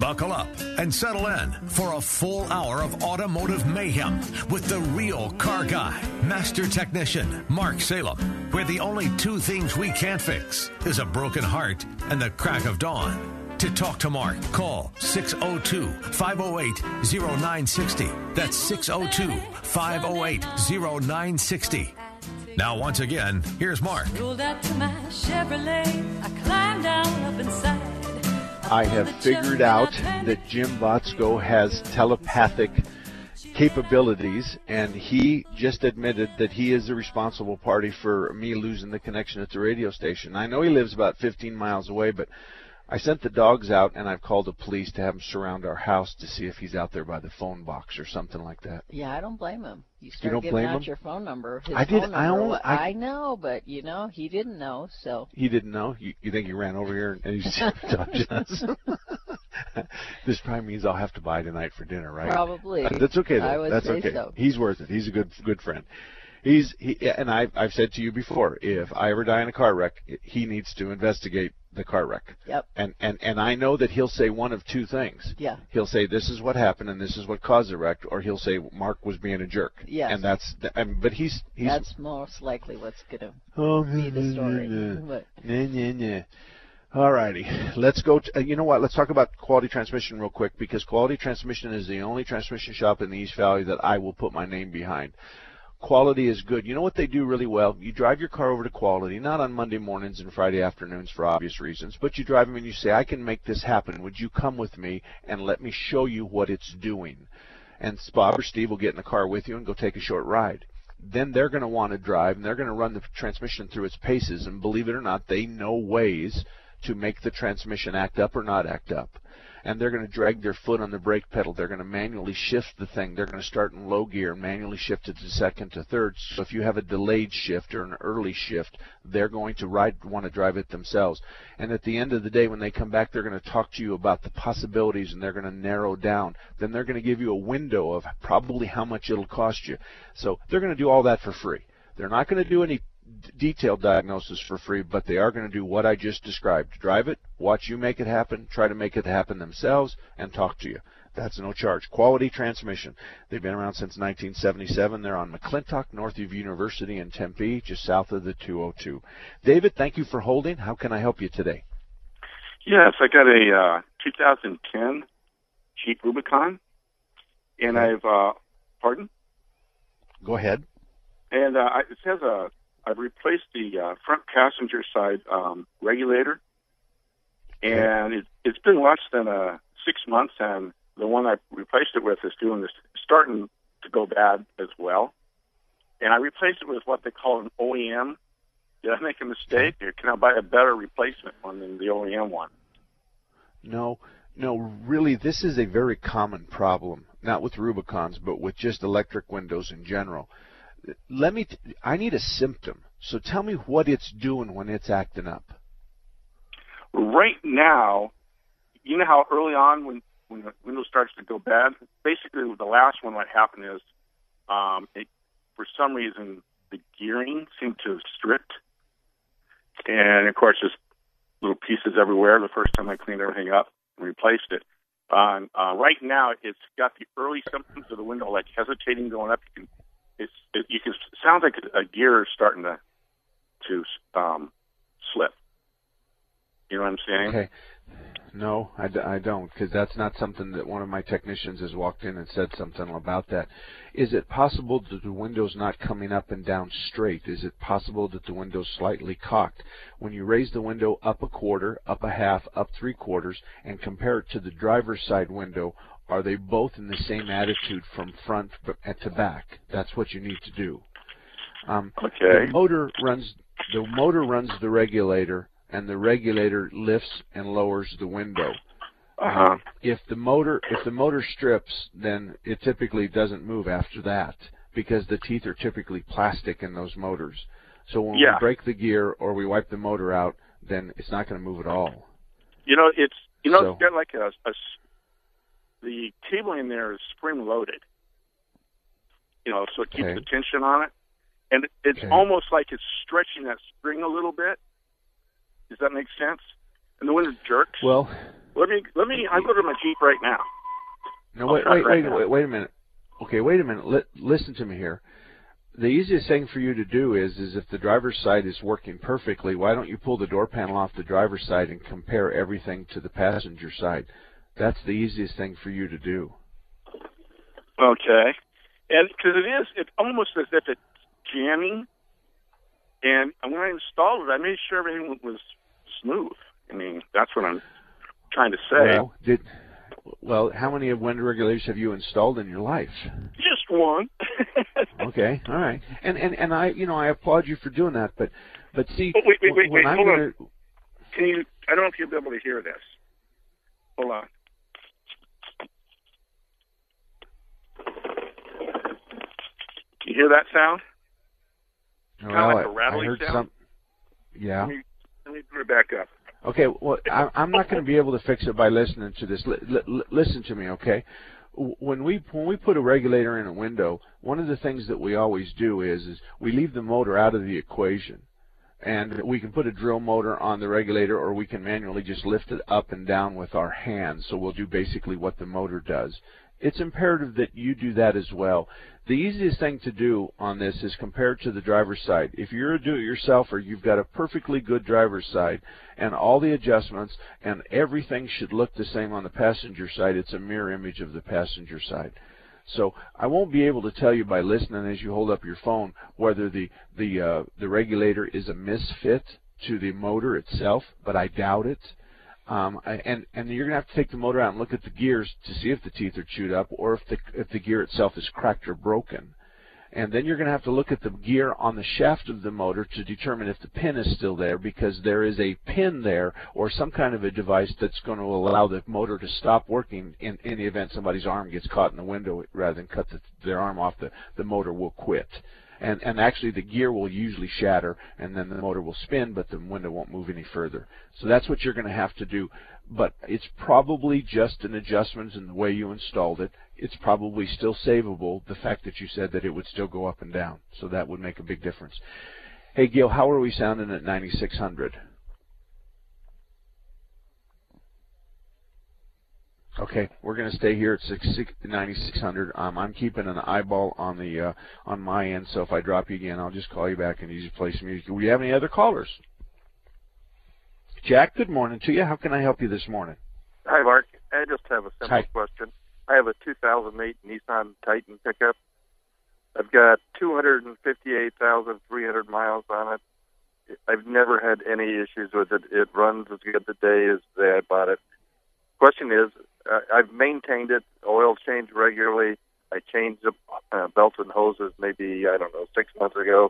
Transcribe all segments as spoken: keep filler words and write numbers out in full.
Buckle up and settle in for a full hour of automotive mayhem with the real car guy, master technician, Mark Salem, where the only two things we can't fix is a broken heart and the crack of dawn. To talk to Mark, call six oh two, five oh eight, oh nine six oh. That's six oh two, five oh eight, oh nine six oh. Now, once again, here's Mark. Rolled up to my Chevrolet, I climbed down up inside. I have figured out that Jim Botsko has telepathic capabilities, and he just admitted that he is the responsible party for me losing the connection at the radio station. I know he lives about fifteen miles away, but I sent the dogs out, and I've called the police to have them surround our house to see if he's out there by the phone box or something like that. Yeah, I don't blame him. You start you don't giving blame out him? Your phone number. His I did. Phone number, I, only, I I know, but you know he didn't know. So he didn't know. You, you think he ran over here and he dodged us? This probably means I'll have to buy tonight for dinner, right? Probably. Uh, that's okay. Though. I would that's say okay. So. He's worth it. He's a good good friend. He's he, and I I've said to you before, if I ever die in a car wreck, he needs to investigate the car wreck. Yep. And and and I know that he'll say one of two things. Yeah. He'll say this is what happened and this is what caused the wreck, or he'll say Mark was being a jerk. Yes. And that's and, but he's he's that's most likely what's gonna oh, be the story. Nah, nah, nah, nah. All righty, let's go. To, uh, you know what? Let's talk about Quality Transmission real quick, because Quality Transmission is the only transmission shop in the East Valley that I will put my name behind. Quality is good. You know what they do really well? You drive your car over to Quality, not on Monday mornings and Friday afternoons for obvious reasons, but you drive them and you say, I can make this happen. Would you come with me and let me show you what it's doing? And Bob or Steve will get in the car with you and go take a short ride. Then they're going to want to drive, and they're going to run the transmission through its paces, and believe it or not, they know ways to make the transmission act up or not act up. And they're going to drag their foot on the brake pedal. They're going to manually shift the thing. They're going to start in low gear and manually shift it to second to third. So if you have a delayed shift or an early shift, they're going to ride, want to drive it themselves. And at the end of the day, when they come back, they're going to talk to you about the possibilities, and they're going to narrow down. Then they're going to give you a window of probably how much it'll cost you. So they're going to do all that for free. They're not going to do any detailed diagnosis for free, but they are going to do what I just described. Drive it, watch you make it happen, try to make it happen themselves, and talk to you. That's no charge. Quality Transmission. They've been around since nineteen seventy-seven. They're on McClintock, north of University in Tempe, just south of the two oh two. David, thank you for holding. How can I help you today? Yes, I got a uh, two thousand ten Jeep Rubicon, and I've, uh, pardon? Go ahead. And uh, it has a I've replaced the uh, front passenger side um, regulator, and it, it's been less than uh, six months, and the one I replaced it with is doing this, starting to go bad as well. And I replaced it with what they call an O E M. Did I make a mistake, or can I buy a better replacement one than the O E M one? No, no, really, this is a very common problem, not with Rubicons, but with just electric windows in general. Let me. T- I need a symptom. So tell me what it's doing when it's acting up. Right now, you know how early on when when the window starts to go bad. Basically, with the last one, what happened is, um, it, for some reason, the gearing seemed to have stripped, and of course, just little pieces everywhere. The first time I cleaned everything up and replaced it. Uh, uh, right now, it's got the early symptoms of the window, like hesitating going up. You can. It's, it you can, sounds like a gear is starting to to um, slip. You know what I'm saying? Okay. No, I, I don't, because that's not something that one of my technicians has walked in and said something about that. Is it possible that the window's not coming up and down straight? Is it possible that the window's slightly cocked? When you raise the window up a quarter, up a half, up three quarters, and compare it to the driver's side window, are they both in the same attitude from front to back? That's what you need to do. Um, okay. The motor runs. The motor runs the regulator, and the regulator lifts and lowers the window. Uh huh. Um, if the motor if the motor strips, then it typically doesn't move after that, because the teeth are typically plastic in those motors. So when yeah. we break the gear or we wipe the motor out, then it's not going to move at all. You know, it's you know, so, they're like a, a the cable in there is spring loaded. You know, so it keeps okay. the tension on it, and it's okay. almost like it's stretching that spring a little bit. Does that make sense? And the wind jerks. Well, let me let me. I go to my Jeep right now. No, wait, wait, right wait, now. wait, wait a minute. Okay, wait a minute. L- listen to me here. The easiest thing for you to do is, is if the driver's side is working perfectly, why don't you pull the door panel off the driver's side and compare everything to the passenger side? That's the easiest thing for you to do. Okay. And because it is, it's almost as if it's jamming. And when I installed it, I made sure everything was smooth. I mean, that's what I'm trying to say. Well, did, well how many of wind regulators have you installed in your life? Just one. Okay, all right. And, and and I, you know, I applaud you for doing that. But but see, oh, wait, wait, wait, when wait, I'm hold gonna... on. Can you? I don't know if you'll be able to hear this. Hold on. You hear that sound? Kind well, of like a rattling sound. Some... Yeah. Let me, let me put it back up. Okay, well, I'm not going to be able to fix it by listening to this. Listen to me, okay? When we when we put a regulator in a window, one of the things that we always do is, is we leave the motor out of the equation. And we can put a drill motor on the regulator, or we can manually just lift it up and down with our hands. So we'll do basically what the motor does. It's imperative that you do that as well. The easiest thing to do on this is compare it to the driver's side. If you're a do-it-yourselfer, you've got a perfectly good driver's side, and all the adjustments, and everything should look the same on the passenger side. It's a mirror image of the passenger side. So I won't be able to tell you by listening as you hold up your phone whether the, the, uh, the regulator is a misfit to the motor itself, but I doubt it. Um, and, and you're going to have to take the motor out and look at the gears to see if the teeth are chewed up or if the, if the gear itself is cracked or broken. And then you're going to have to look at the gear on the shaft of the motor to determine if the pin is still there, because there is a pin there or some kind of a device that's going to allow the motor to stop working in, in the event somebody's arm gets caught in the window. Rather than cut the, their arm off, the, the motor will quit. And, and actually the gear will usually shatter, and then the motor will spin, but the window won't move any further. So that's what you're going to have to do. But it's probably just an adjustment in the way you installed it. It's probably still savable, the fact that you said that it would still go up and down. So that would make a big difference. Hey, Gil, how are we sounding at ninety-six hundred? Okay, we're going to stay here at ninety-six hundred. Um, I'm keeping an eyeball on the uh, on my end, so if I drop you again, I'll just call you back and you just play some music. Do we have any other callers? Jack, good morning to you. How can I help you this morning? Hi, Mark. I just have a simple Hi. question. I have a two thousand eight Nissan Titan pickup. I've got two hundred fifty-eight thousand three hundred miles on it. I've never had any issues with it. It runs as good today as the day I bought it. Question is, Uh, I've maintained it, oil change regularly. I changed the uh, belts and hoses maybe, I don't know, six months ago.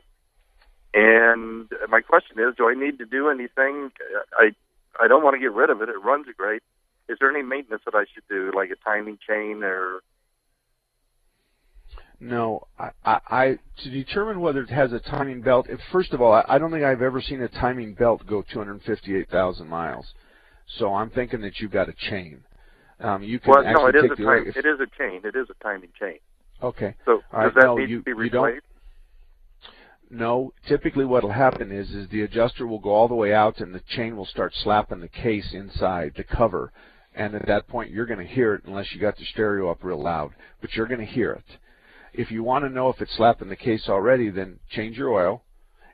And my question is, do I need to do anything? I I don't want to get rid of it. It runs great. Is there any maintenance that I should do, like a timing chain or? No. I, I to determine whether it has a timing belt, if, first of all, I, I don't think I've ever seen a timing belt go two hundred fifty-eight thousand miles. So I'm thinking that you've got a chain. Um, you can well, no, it is, take a time, if, it is a chain. It is a timing chain. Okay. So All does right, that no, need you, to be replaced? No. Typically what will happen is is the adjuster will go all the way out and the chain will start slapping the case inside, the cover. And at that point, you're going to hear it unless you got the stereo up real loud. But you're going to hear it. If you want to know if it's slapping the case already, then change your oil.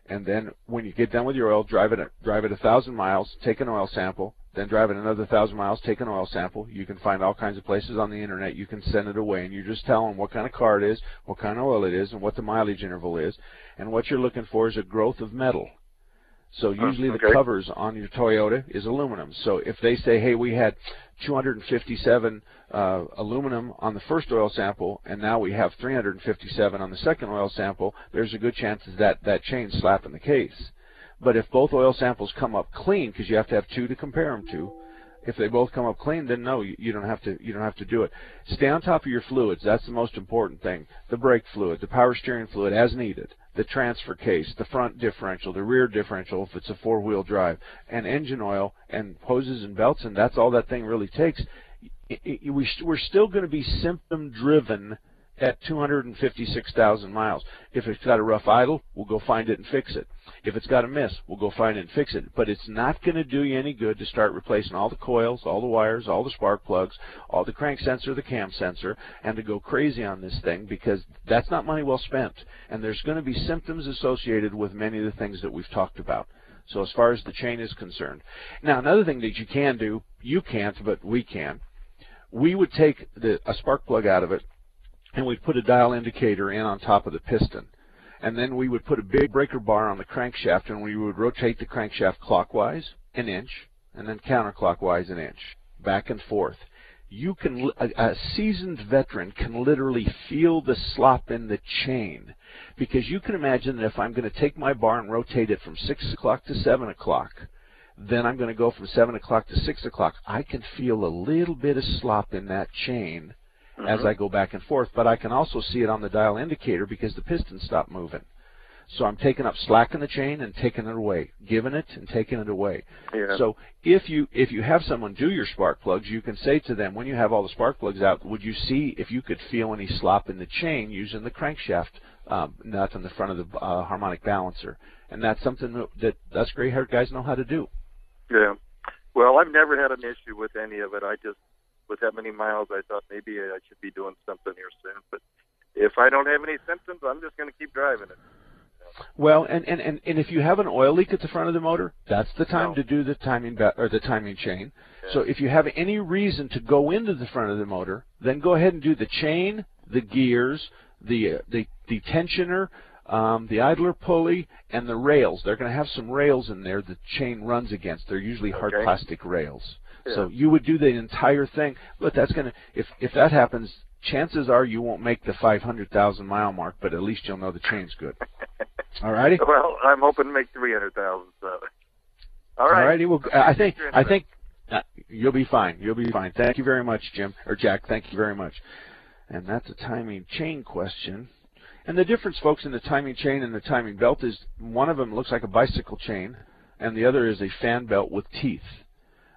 And then when you get done with your oil, drive it drive it one thousand miles, take an oil sample. Then drive it another one thousand miles, take an oil sample. You can find all kinds of places on the Internet. You can send it away, and you just tell them what kind of car it is, what kind of oil it is, and what the mileage interval is. And what you're looking for is a growth of metal. So usually okay. the covers on your Toyota is aluminum. So if they say, hey, we had two hundred fifty-seven uh, aluminum on the first oil sample, and now we have three hundred fifty-seven on the second oil sample, there's a good chance that that chain's slapping the case. But if both oil samples come up clean, because you have to have two to compare them to, If they both come up clean, then no, you, you don't have to you don't have to do it. Stay on top of your fluids. That's the most important thing. The brake fluid, the power steering fluid as needed, the transfer case, the front differential, the rear differential if it's a four-wheel drive, and engine oil and hoses and belts, and that's all that thing really takes. It, it, we, we're still going to be symptom-driven at two hundred fifty-six thousand miles. If it's got a rough idle, we'll go find it and fix it. If it's got a miss, we'll go find it and fix it. But it's not going to do you any good to start replacing all the coils, all the wires, all the spark plugs, all the crank sensor, the cam sensor, and to go crazy on this thing, because that's not money well spent. And there's going to be symptoms associated with many of the things that we've talked about. So as far as the chain is concerned. Now, another thing that you can do, you can't, but we can, we would take the, a spark plug out of it, and we'd put a dial indicator in on top of the piston. And then we would put a big breaker bar on the crankshaft, and we would rotate the crankshaft clockwise an inch, and then counterclockwise an inch, back and forth. You can, a, a seasoned veteran can literally feel the slop in the chain, because you can imagine that if I'm going to take my bar and rotate it from six o'clock to seven o'clock, then I'm going to go from seven o'clock to six o'clock. I can feel a little bit of slop in that chain as I go back and forth, but I can also see it on the dial indicator because the piston stopped moving. So I'm taking up slack in the chain and taking it away, giving it and taking it away. Yeah. So if you if you have someone do your spark plugs, you can say to them, when you have all the spark plugs out, would you see if you could feel any slop in the chain using the crankshaft um, nut in the front of the uh, harmonic balancer? And that's something that us gray-haired guys know how to do. Yeah. Well, I've never had an issue with any of it. I just... With that many miles, I thought maybe I should be doing something here soon. But if I don't have any symptoms, I'm just going to keep driving it. Yeah. Well, and, and, and, and if you have an oil leak at the front of the motor, that's the time no. to do the timing or the timing chain. Yeah. So if you have any reason to go into the front of the motor, then go ahead and do the chain, the gears, the the, the tensioner, um, the idler pulley, and the rails. They're going to have some rails in there the chain runs against. They're usually hard okay. plastic rails. So you would do the entire thing, but that's going to, if if that happens, chances are you won't make the five hundred thousand mile mark, but at least you'll know the chain's good. All righty? Well, I'm hoping to make three hundred thousand, so. All right. All righty. Well, I think, I think uh, you'll be fine. You'll be fine. Thank you very much, Jim, or Jack. Thank you very much. And that's a timing chain question. And the difference, folks, in the timing chain and the timing belt is one of them looks like a bicycle chain, and the other is a fan belt with teeth.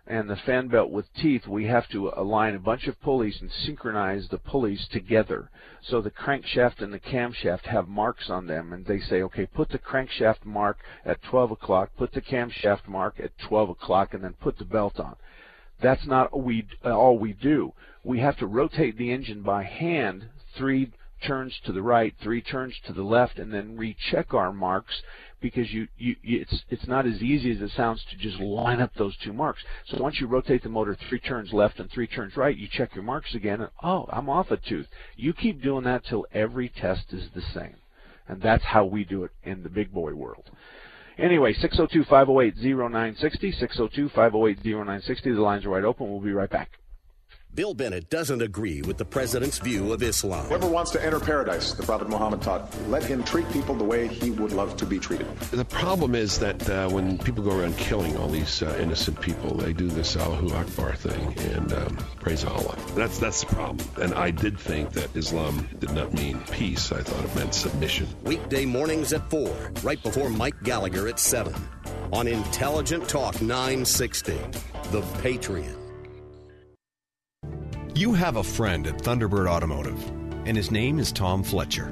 And the fan belt with teeth, we have to align a bunch of pulleys and synchronize the pulleys together. So the crankshaft and the camshaft have marks on them, and they say, okay, put the crankshaft mark at twelve o'clock, put the camshaft mark at twelve o'clock, and then put the belt on. That's not we, uh, all we do. We have to rotate the engine by hand, three turns to the right, three turns to the left, and then recheck our marks. Because you, you, it's it's not as easy as it sounds to just line up those two marks. So once you rotate the motor three turns left and three turns right, you check your marks again, and oh, I'm off a tooth. You keep doing that till every test is the same. And that's how we do it in the big boy world. Anyway, six oh two, five oh eight, oh nine six oh, six oh two, five oh eight, oh nine six oh. The lines are wide open. We'll be right back. Bill Bennett doesn't agree with the president's view of Islam. Whoever wants to enter paradise, the Prophet Muhammad taught, let him treat people the way he would love to be treated. The problem is that uh, when people go around killing all these uh, innocent people, they do this Allahu Akbar thing and um, praise Allah. That's, that's the problem. And I did think that Islam did not mean peace. I thought it meant submission. Weekday mornings at four, right before Mike Gallagher at seven, on Intelligent Talk nine sixty, The Patriot. You have a friend at Thunderbird Automotive, and his name is Tom Fletcher.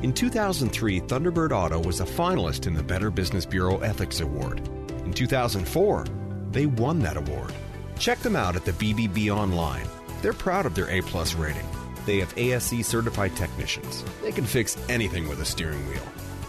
In two thousand three, Thunderbird Auto was a finalist in the Better Business Bureau Ethics Award. In two thousand four, they won that award. Check them out at the B B B online. They're proud of their A plus rating. They have A S E certified technicians. They can fix anything with a steering wheel.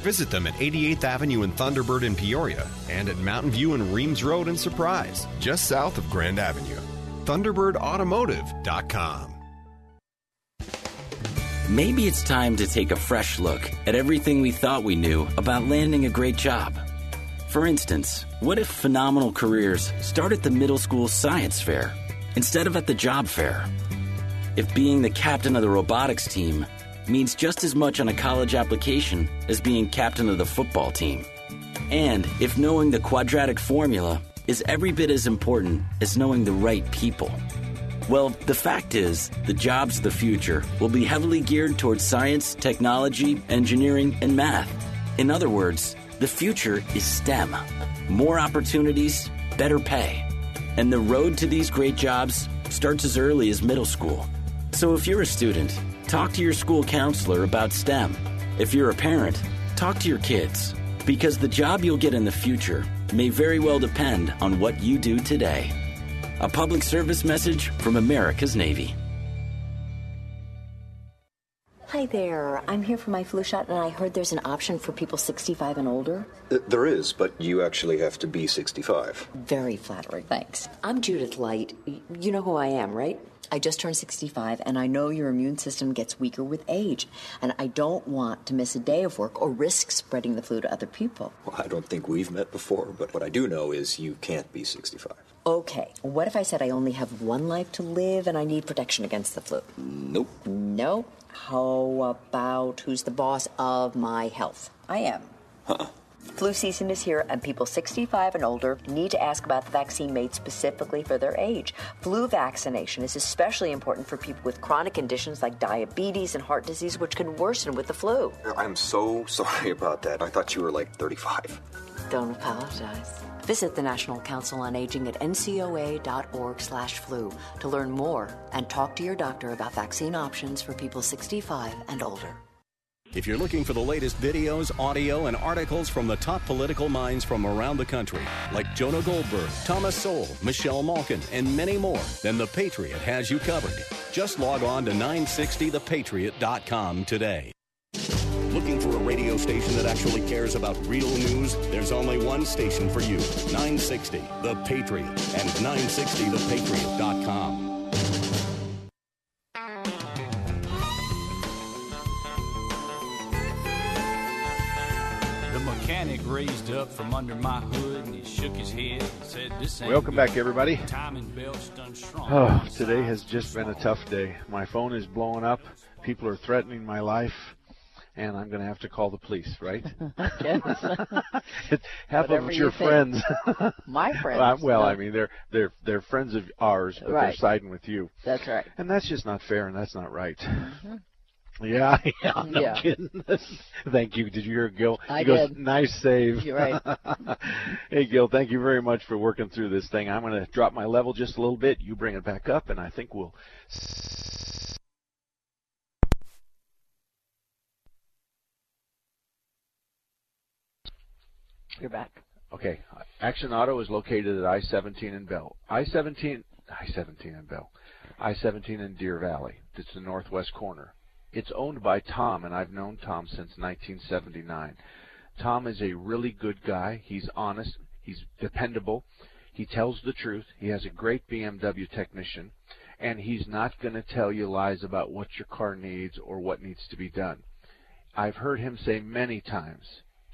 Visit them at eighty-eighth Avenue and Thunderbird in Peoria and at Mountain View and Reams Road in Surprise, just south of Grand Avenue. Thunderbird Automotive dot com. Maybe it's time to take a fresh look at everything we thought we knew about landing a great job. For instance, what if phenomenal careers start at the middle school science fair instead of at the job fair? If being the captain of the robotics team means just as much on a college application as being captain of the football team. And if knowing the quadratic formula is every bit as important as knowing the right people. Well, the fact is, the jobs of the future will be heavily geared towards science, technology, engineering, and math. In other words, the future is STEM. More opportunities, better pay. And the road to these great jobs starts as early as middle school. So if you're a student, talk to your school counselor about STEM. If you're a parent, talk to your kids, because the job you'll get in the future may very well depend on what you do today. A public service message from America's Navy. Hi there. I'm here for my flu shot, and I heard there's an option for people sixty-five and older. There is, but you actually have to be sixty-five. Very flattering. Thanks. I'm Judith Light. You know who I am, right? I just turned sixty-five, and I know your immune system gets weaker with age, and I don't want to miss a day of work or risk spreading the flu to other people. Well, I don't think we've met before, but what I do know is you can't be sixty-five. Okay, what if I said I only have one life to live and I need protection against the flu? Nope. Nope. How about who's the boss of my health? I am. Huh. Flu season is here, and people sixty-five and older need to ask about the vaccine made specifically for their age. Flu vaccination is especially important for people with chronic conditions like diabetes and heart disease, which can worsen with the flu. I'm so sorry about that. I thought you were like thirty-five. Don't apologize. Visit the National Council on Aging at n c o a dot org slash flu to learn more and talk to your doctor about vaccine options for people sixty-five and older. If you're looking for the latest videos, audio, and articles from the top political minds from around the country, like Jonah Goldberg, Thomas Sowell, Michelle Malkin, and many more, then The Patriot has you covered. Just log on to nine sixty the patriot dot com today. Looking for a radio station that actually cares about real news? There's only one station for you, nine sixty The Patriot, and nine sixty the patriot dot com. Mechanic raised up from under my hood and he shook his head and said, "This ain't." Welcome back, everybody. Oh, today has just been a tough day. My phone is blowing up. People are threatening my life, and I'm going to have to call the police, right? Half Whatever of them your you friends. My friends. Uh, well, no. I mean, they're they're they're friends of ours, but right. They're siding with you. That's right. And that's just not fair, and that's not right. Mm-hmm. Yeah, yeah, no yeah. kidding. Thank you. Did you hear Gil? He I goes, did. Nice save. You're right. Hey, Gil, thank you very much for working through this thing. I'm going to drop my level just a little bit. You bring it back up, and I think we'll... You're back. Okay. Action Auto is located at I seventeen in Bell. I seventeen... I seventeen in Bell. I seventeen in Deer Valley. It's the northwest corner. It's owned by Tom, and I've known Tom since nineteen seventy-nine. Tom is a really good guy. He's honest. He's dependable. He tells the truth. He has a great B M W technician, and he's not going to tell you lies about what your car needs or what needs to be done. I've heard him say many times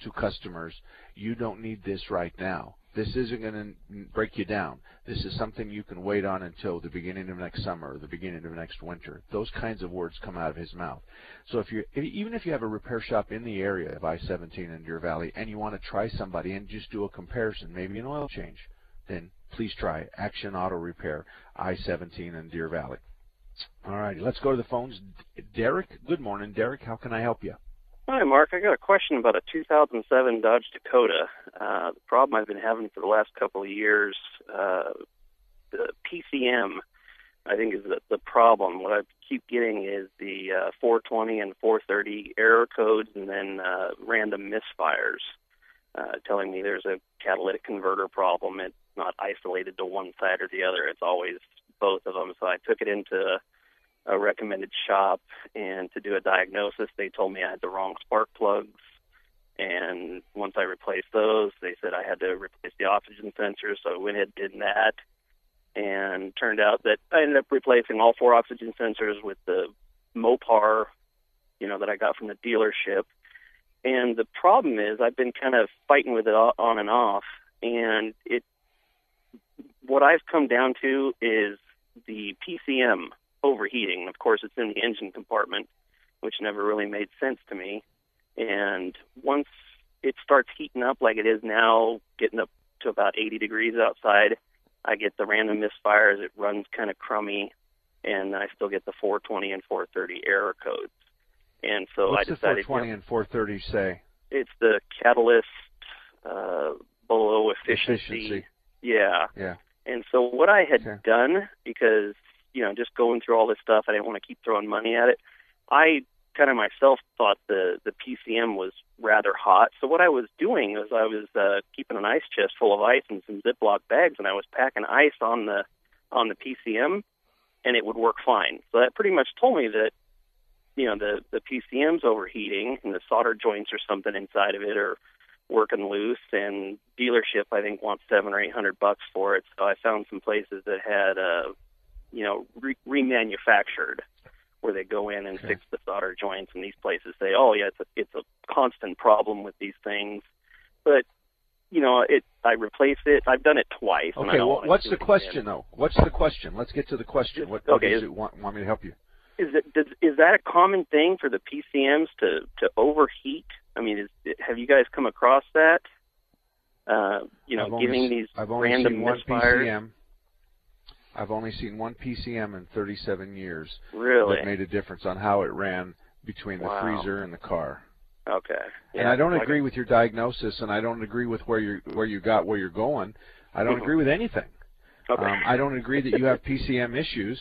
to customers, you don't need this right now. This isn't going to break you down. This is something you can wait on until the beginning of next summer or the beginning of next winter. Those kinds of words come out of his mouth. So if you, even if you have a repair shop in the area of I seventeen in Deer Valley and you want to try somebody and just do a comparison, maybe an oil change, then please try Action Auto Repair, I seventeen in Deer Valley. All right, let's go to the phones. Derek, good morning. Derek, how can I help you? Hi, Mark. I got a question about a two thousand seven Dodge Dakota. Uh, the problem I've been having for the last couple of years, uh, the P C M, I think, is the, the problem. What I keep getting is the uh, four twenty and four thirty error codes and then uh, random misfires uh, telling me there's a catalytic converter problem. It's not isolated to one side or the other. It's always both of them. So I took it into a recommended shop, and to do a diagnosis, they told me I had the wrong spark plugs, and once I replaced those, they said I had to replace the oxygen sensor, so I went ahead and did that, and turned out that I ended up replacing all four oxygen sensors with the Mopar, you know, that I got from the dealership. And the problem is I've been kind of fighting with it on and off, and it what I've come down to is the P C M overheating. Of course, it's in the engine compartment, which never really made sense to me. And once it starts heating up like it is now, getting up to about eighty degrees outside, I get the random misfires. It runs kind of crummy, and I still get the four twenty and four thirty error codes. And so What's I decided. What's the four twenty you know, and four thirty say? It's the catalyst uh, below efficiency. efficiency. Yeah. Yeah. And so what I had okay. done, because you know, just going through all this stuff, I didn't want to keep throwing money at it. I kind of myself thought the the P C M was rather hot. So what I was doing is I was uh, keeping an ice chest full of ice in some Ziploc bags, and I was packing ice on the on the P C M, and it would work fine. So that pretty much told me that you know the the P C M's overheating, and the solder joints or something inside of it are working loose. And dealership, I think, wants seven or eight hundred bucks for it. So I found some places that had uh, you know re- remanufactured. Where they go in and okay. fix the solder joints, and these places say, "Oh, yeah, it's a it's a constant problem with these things." But you know, it I replace it. I've done it twice. Okay, and I don't well, what's the question again. though? What's the question? Let's get to the question. What, okay, what is, is it want, want me to help you? Is it does, is that a common thing for the P C Ms to to overheat? I mean, is, have you guys come across that? Uh, you know, I've giving only, these I've only random seen one misfires. P C M. I've only seen one P C M in thirty-seven years. Really? That made a difference on how it ran between the wow. freezer and the car. Okay. Yeah. And I don't agree with your diagnosis, and I don't agree with where you where you got where you're going. I don't mm-hmm. agree with anything. Okay. Um, I don't agree that you have P C M issues.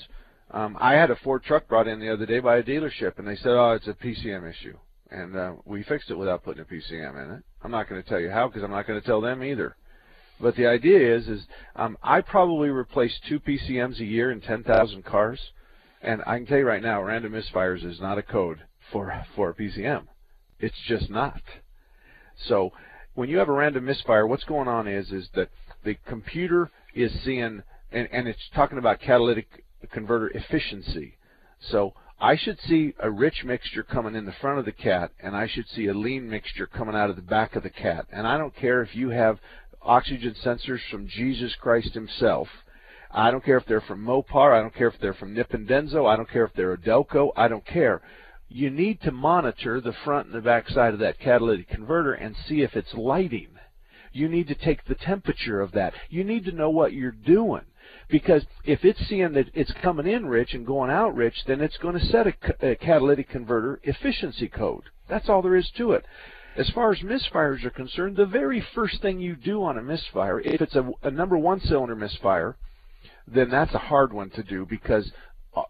Um, I had a Ford truck brought in the other day by a dealership, and they said, "Oh, it's a P C M issue," and uh, we fixed it without putting a P C M in it. I'm not going to tell you how because I'm not going to tell them either. But the idea is, is um, I probably replace two P C Ms a year in ten thousand cars, and I can tell you right now, random misfires is not a code for for a P C M. It's just not. So when you have a random misfire, what's going on is, is that the computer is seeing, and, and it's talking about catalytic converter efficiency. So I should see a rich mixture coming in the front of the cat, and I should see a lean mixture coming out of the back of the cat. And I don't care if you have oxygen sensors from Jesus Christ himself. I don't care if they're from Mopar. I don't care if they're from Nippon Denso. I don't care if they're Adelco. I don't care. You need to monitor the front and the back side of that catalytic converter and see if it's lighting. You need to take the temperature of that. You need to know what you're doing. Because if it's seeing that it's coming in rich and going out rich, then it's going to set a, a catalytic converter efficiency code. That's all there is to it. As far as misfires are concerned, the very first thing you do on a misfire, if it's a, a number one cylinder misfire, then that's a hard one to do because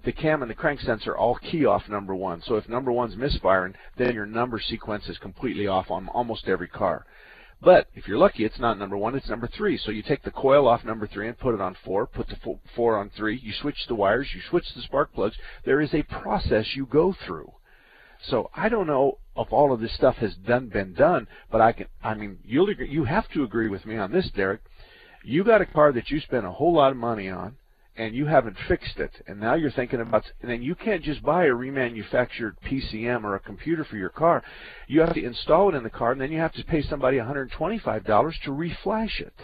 the cam and the crank sensor all key off number one. So if number one's misfiring, then your number sequence is completely off on almost every car. But if you're lucky, it's not number one, it's number three. So you take the coil off number three and put it on four, put the four on three, you switch the wires, you switch the spark plugs. There is a process you go through. So I don't know if all of this stuff has done been done, but I can. I mean, you'll agree, you have to agree with me on this, Derek. You got a car that you spent a whole lot of money on, and you haven't fixed it, and now you're thinking about. And then you can't just buy a remanufactured P C M or a computer for your car. You have to install it in the car, and then you have to pay somebody one hundred twenty-five dollars to reflash it.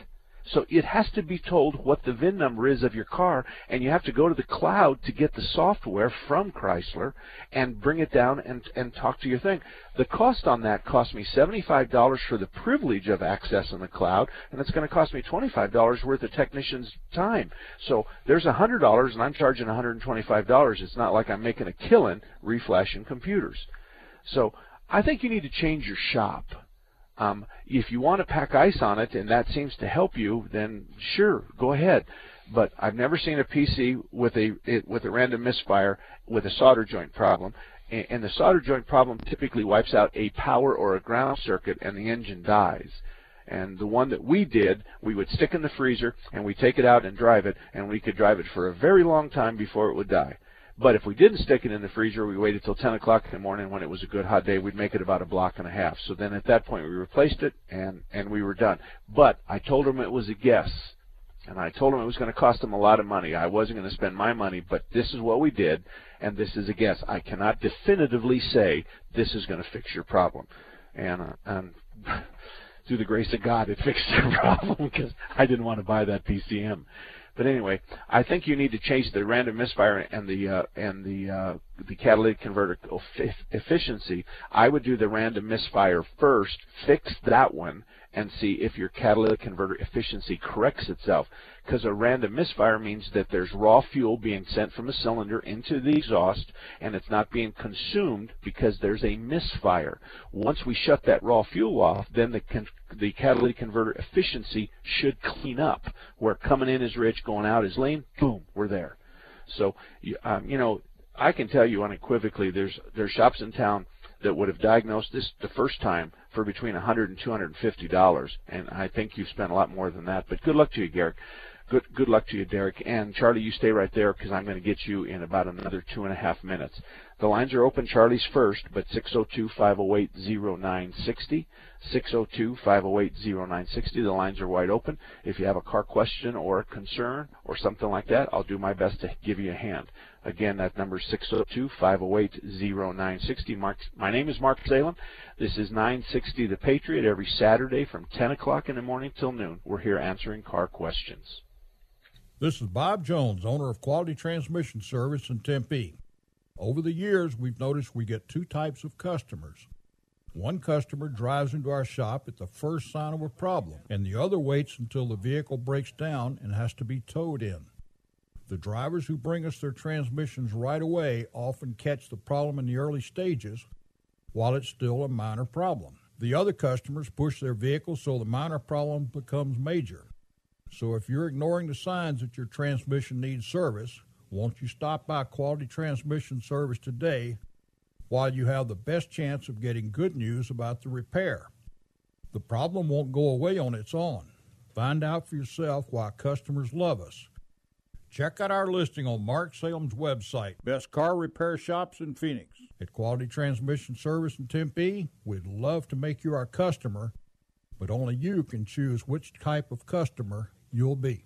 So it has to be told what the V I N number is of your car, and you have to go to the cloud to get the software from Chrysler and bring it down and, and talk to your thing. The cost on that cost me seventy-five dollars for the privilege of access in the cloud, and it's going to cost me twenty-five dollars worth of technician's time. So there's one hundred dollars, and I'm charging one hundred twenty-five dollars. It's not like I'm making a killing reflashing computers. So I think you need to change your shop. Um, if you want to pack ice on it and that seems to help you, then sure, go ahead. But I've never seen a P C with a it, with a random misfire with a solder joint problem. And, and the solder joint problem typically wipes out a power or a ground circuit and the engine dies. And the one that we did, we would stick in the freezer and we take it out and drive it, and we could drive it for a very long time before it would die. But if we didn't stick it in the freezer, we waited till ten o'clock in the morning when it was a good hot day, we'd make it about a block and a half. So then at that point we replaced it, and, and we were done. But I told them it was a guess. And I told him it was going to cost him a lot of money. I wasn't going to spend my money, but this is what we did, and this is a guess. I cannot definitively say this is going to fix your problem. And, uh, and through the grace of God, it fixed their problem because I didn't want to buy that P C M. But anyway, I think you need to change the random misfire and the uh, and the uh, the catalytic converter efficiency. I would do the random misfire first, fix that one, and see if your catalytic converter efficiency corrects itself. Because a random misfire means that there's raw fuel being sent from a cylinder into the exhaust, and it's not being consumed because there's a misfire. Once we shut that raw fuel off, then the, con the catalytic converter efficiency should clean up. Where coming in is rich, going out is lean, boom, we're there. So, um, you know, I can tell you unequivocally there's, there's shops in town that would have diagnosed this the first time for between one hundred and two hundred fifty dollars, and I think you've spent a lot more than that. But good luck to you, Derek. Good, good luck to you, Derek. And Charlie, you stay right there because I'm going to get you in about another two and a half minutes. The lines are open. Charlie's first, but six oh two, five oh eight, oh nine six oh, six oh two, five oh eight, oh nine six oh. The lines are wide open. If you have a car question or a concern or something like that, I'll do my best to give you a hand. Again, that number is six oh two, five oh eight, oh nine six oh. Mark, my name is Mark Salem. This is nine sixty The Patriot every Saturday from ten o'clock in the morning till noon. We're here answering car questions. This is Bob Jones, owner of Quality Transmission Service in Tempe. Over the years, we've noticed we get two types of customers. One customer drives into our shop at the first sign of a problem, and the other waits until the vehicle breaks down and has to be towed in. The drivers who bring us their transmissions right away often catch the problem in the early stages while it's still a minor problem. The other customers push their vehicle so the minor problem becomes major. So if you're ignoring the signs that your transmission needs service, won't you stop by Quality Transmission Service today while you have the best chance of getting good news about the repair? The problem won't go away on its own. Find out for yourself why customers love us. Check out our listing on Mark Salem's website, Best Car Repair Shops in Phoenix. At Quality Transmission Service in Tempe, we'd love to make you our customer, but only you can choose which type of customer you'll be.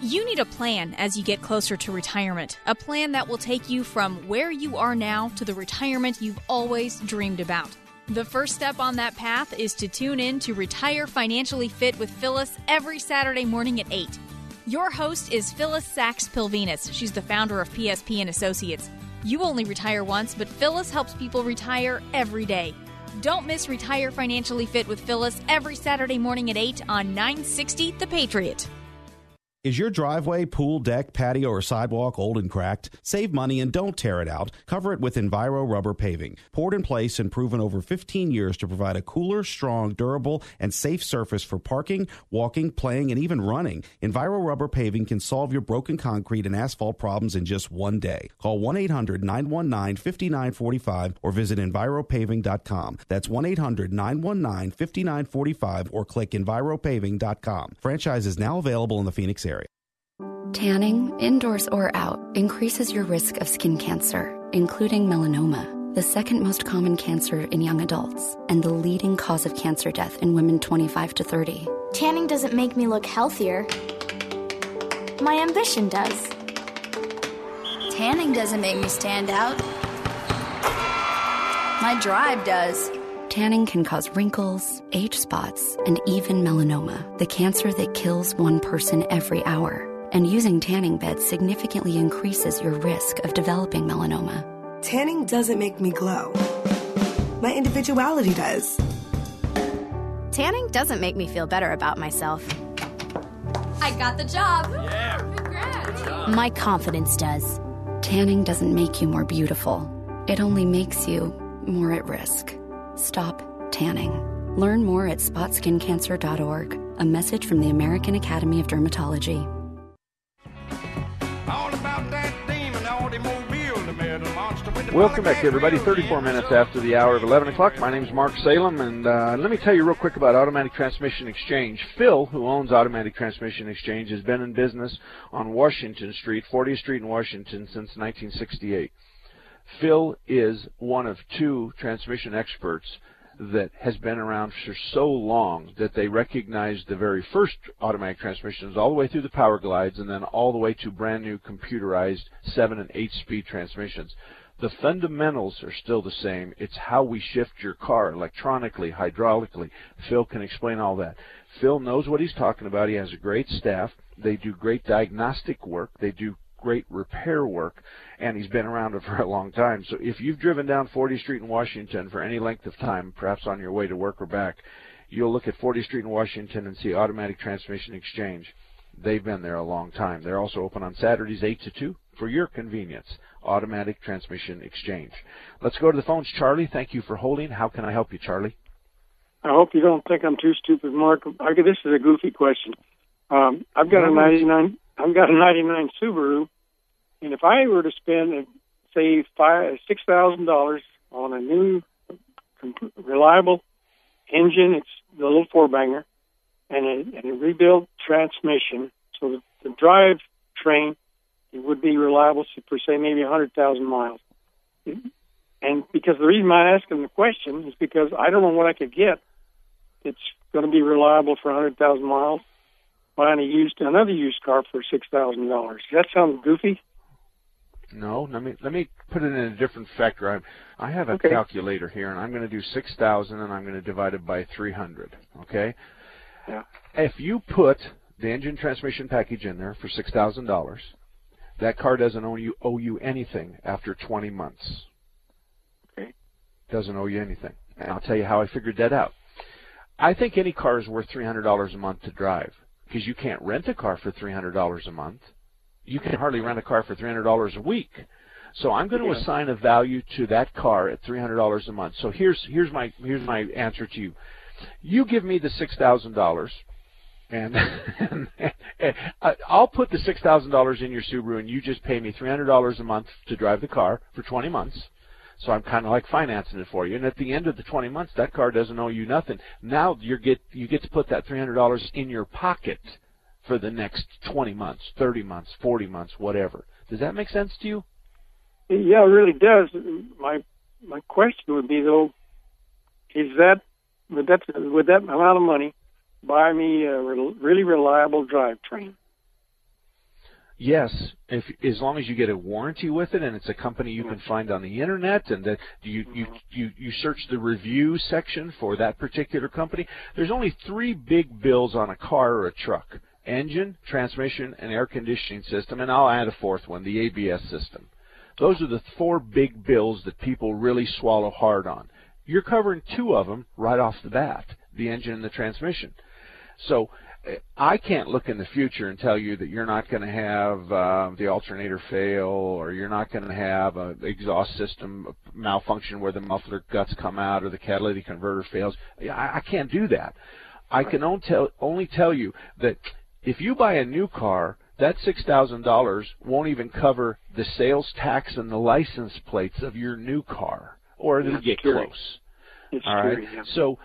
You need a plan as you get closer to retirement, a plan that will take you from where you are now to the retirement you've always dreamed about. The first step on that path is to tune in to Retire Financially Fit with Phyllis every Saturday morning at eight. Your host is Phyllis Sachs-Pilvinus. She's the founder of P S P and Associates. You only retire once, but Phyllis helps people retire every day. Don't miss Retire Financially Fit with Phyllis every Saturday morning at eight on nine sixty The Patriot. Is your driveway, pool, deck, patio, or sidewalk old and cracked? Save money and don't tear it out. Cover it with Enviro Rubber Paving. Poured in place and proven over fifteen years to provide a cooler, strong, durable, and safe surface for parking, walking, playing, and even running. Enviro Rubber Paving can solve your broken concrete and asphalt problems in just one day. Call one eight hundred, nine one nine, five nine four five or visit Enviro Paving dot com. That's one eight hundred, nine one nine, five nine four five or click Enviro Paving dot com. Franchise is now available in the Phoenix area. Tanning, indoors or out, increases your risk of skin cancer, including melanoma, the second most common cancer in young adults and the leading cause of cancer death in women twenty-five to thirty. Tanning doesn't make me look healthier. My ambition does. Tanning doesn't make me stand out. My drive does. Tanning can cause wrinkles, age spots, and even melanoma, the cancer that kills one person every hour. And using tanning beds significantly increases your risk of developing melanoma. Tanning doesn't make me glow. My individuality does. Tanning doesn't make me feel better about myself. I got the job. Yeah. Congrats. Job. My confidence does. Tanning doesn't make you more beautiful. It only makes you more at risk. Stop tanning. Learn more at spot skin cancer dot org. A message from the American Academy of Dermatology. All about that demon automobile, the metal monster with the Welcome back, everybody. thirty-four minutes after the hour of eleven o'clock. My name is Mark Salem, and uh, let me tell you real quick about Automatic Transmission Exchange. Phil, who owns Automatic Transmission Exchange, has been in business on Washington Street, fortieth Street in Washington, since nineteen sixty-eight. Phil is one of two transmission experts that has been around for so long that they recognized the very first automatic transmissions all the way through the power glides and then all the way to brand new computerized seven and eight speed transmissions. The fundamentals are still the same. It's how we shift your car electronically, hydraulically. Phil can explain all that. Phil knows what he's talking about. He has a great staff. They do great diagnostic work. They do great repair work, and he's been around it for a long time. So if you've driven down fortieth Street in Washington for any length of time, perhaps on your way to work or back, you'll look at fortieth Street in Washington and see Automatic Transmission Exchange. They've been there a long time. They're also open on Saturdays eight to two for your convenience. Automatic Transmission Exchange. Let's go to the phones. Charlie, thank you for holding. How can I help you, Charlie? I hope you don't think I'm too stupid, Mark. Okay, this is a goofy question. Um, I've got a ninety-nine... I've got a ninety-nine Subaru, and if I were to spend, say, five, six thousand dollars on a new, reliable engine, it's the little four-banger, and a, and a rebuilt transmission, so the, the drive train it would be reliable for, say, maybe one hundred thousand miles. And because the reason I'm asking the question is because I don't know what I could get that's going to be reliable for one hundred thousand miles. Buying a used another used car for six thousand dollars. Does that sound goofy? No, let me let me put it in a different factor. I'm, I have a okay. calculator here, and I'm going to do six thousand, and I'm going to divide it by three hundred. Okay. Yeah. If you put the engine transmission package in there for six thousand dollars, that car doesn't owe you owe you anything after twenty months. Okay. Doesn't owe you anything, and I'll tell you how I figured that out. I think any car is worth three hundred dollars a month to drive. Because you can't rent a car for three hundred dollars a month. You can hardly rent a car for three hundred dollars a week. So I'm going to yeah. assign a value to that car at three hundred dollars a month. So here's here's my here's my answer to you. You give me the six thousand dollars, and, and, and I'll put the six thousand dollars in your Subaru, and you just pay me three hundred dollars a month to drive the car for twenty months. So I'm kind of like financing it for you. And at the end of the twenty months, that car doesn't owe you nothing. Now you get you get to put that three hundred dollars in your pocket for the next twenty months, thirty months, forty months, whatever. Does that make sense to you? Yeah, it really does. My my question would be though, is that would that would that amount of money buy me a really reliable drivetrain? Yes, if as long as you get a warranty with it, and it's a company you can find on the internet, and that you you you you search the review section for that particular company. There's only three big bills on a car or a truck: engine, transmission, and air conditioning system, and I'll add a fourth one, the A B S system. Those are the four big bills that people really swallow hard on. You're covering two of them right off the bat, the engine and the transmission. So I can't look in the future and tell you that you're not going to have uh, the alternator fail, or you're not going to have an exhaust system malfunction where the muffler guts come out or the catalytic converter fails. I, I can't do that. I can only tell, only tell you that if you buy a new car, that six thousand dollars won't even cover the sales tax and the license plates of your new car, or it'll get close. It's all right. Scary, yeah. So,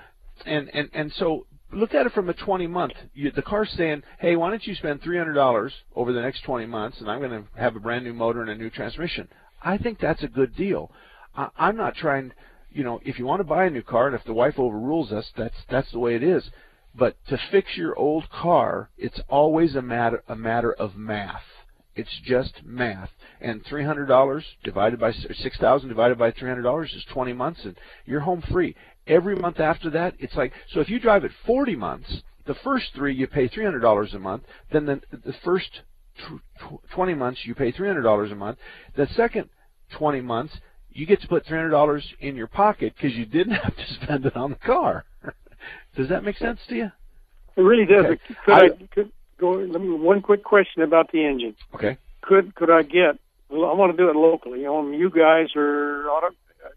and and and so. Look at it from a twenty-month. The car's saying, hey, why don't you spend three hundred dollars over the next twenty months, and I'm going to have a brand-new motor and a new transmission. I think that's a good deal. I, I'm not trying, you know, if you want to buy a new car, and if the wife overrules us, that's that's the way it is. But to fix your old car, it's always a matter, a matter of math. It's just math. And three hundred dollars divided by six thousand divided by three hundred dollars is twenty months, and you're home free. Every month after that, it's like, so if you drive it forty months, the first three you pay three hundred dollars a month, then the, the first twenty months you pay three hundred dollars a month, the second twenty months you get to put three hundred dollars in your pocket because you didn't have to spend it on the car. Does that make sense to you? It really does. Okay. Could I, I could go? Let me one quick question about the engine. Okay. Could could I get? Well, I want to do it locally. Um, you guys or auto,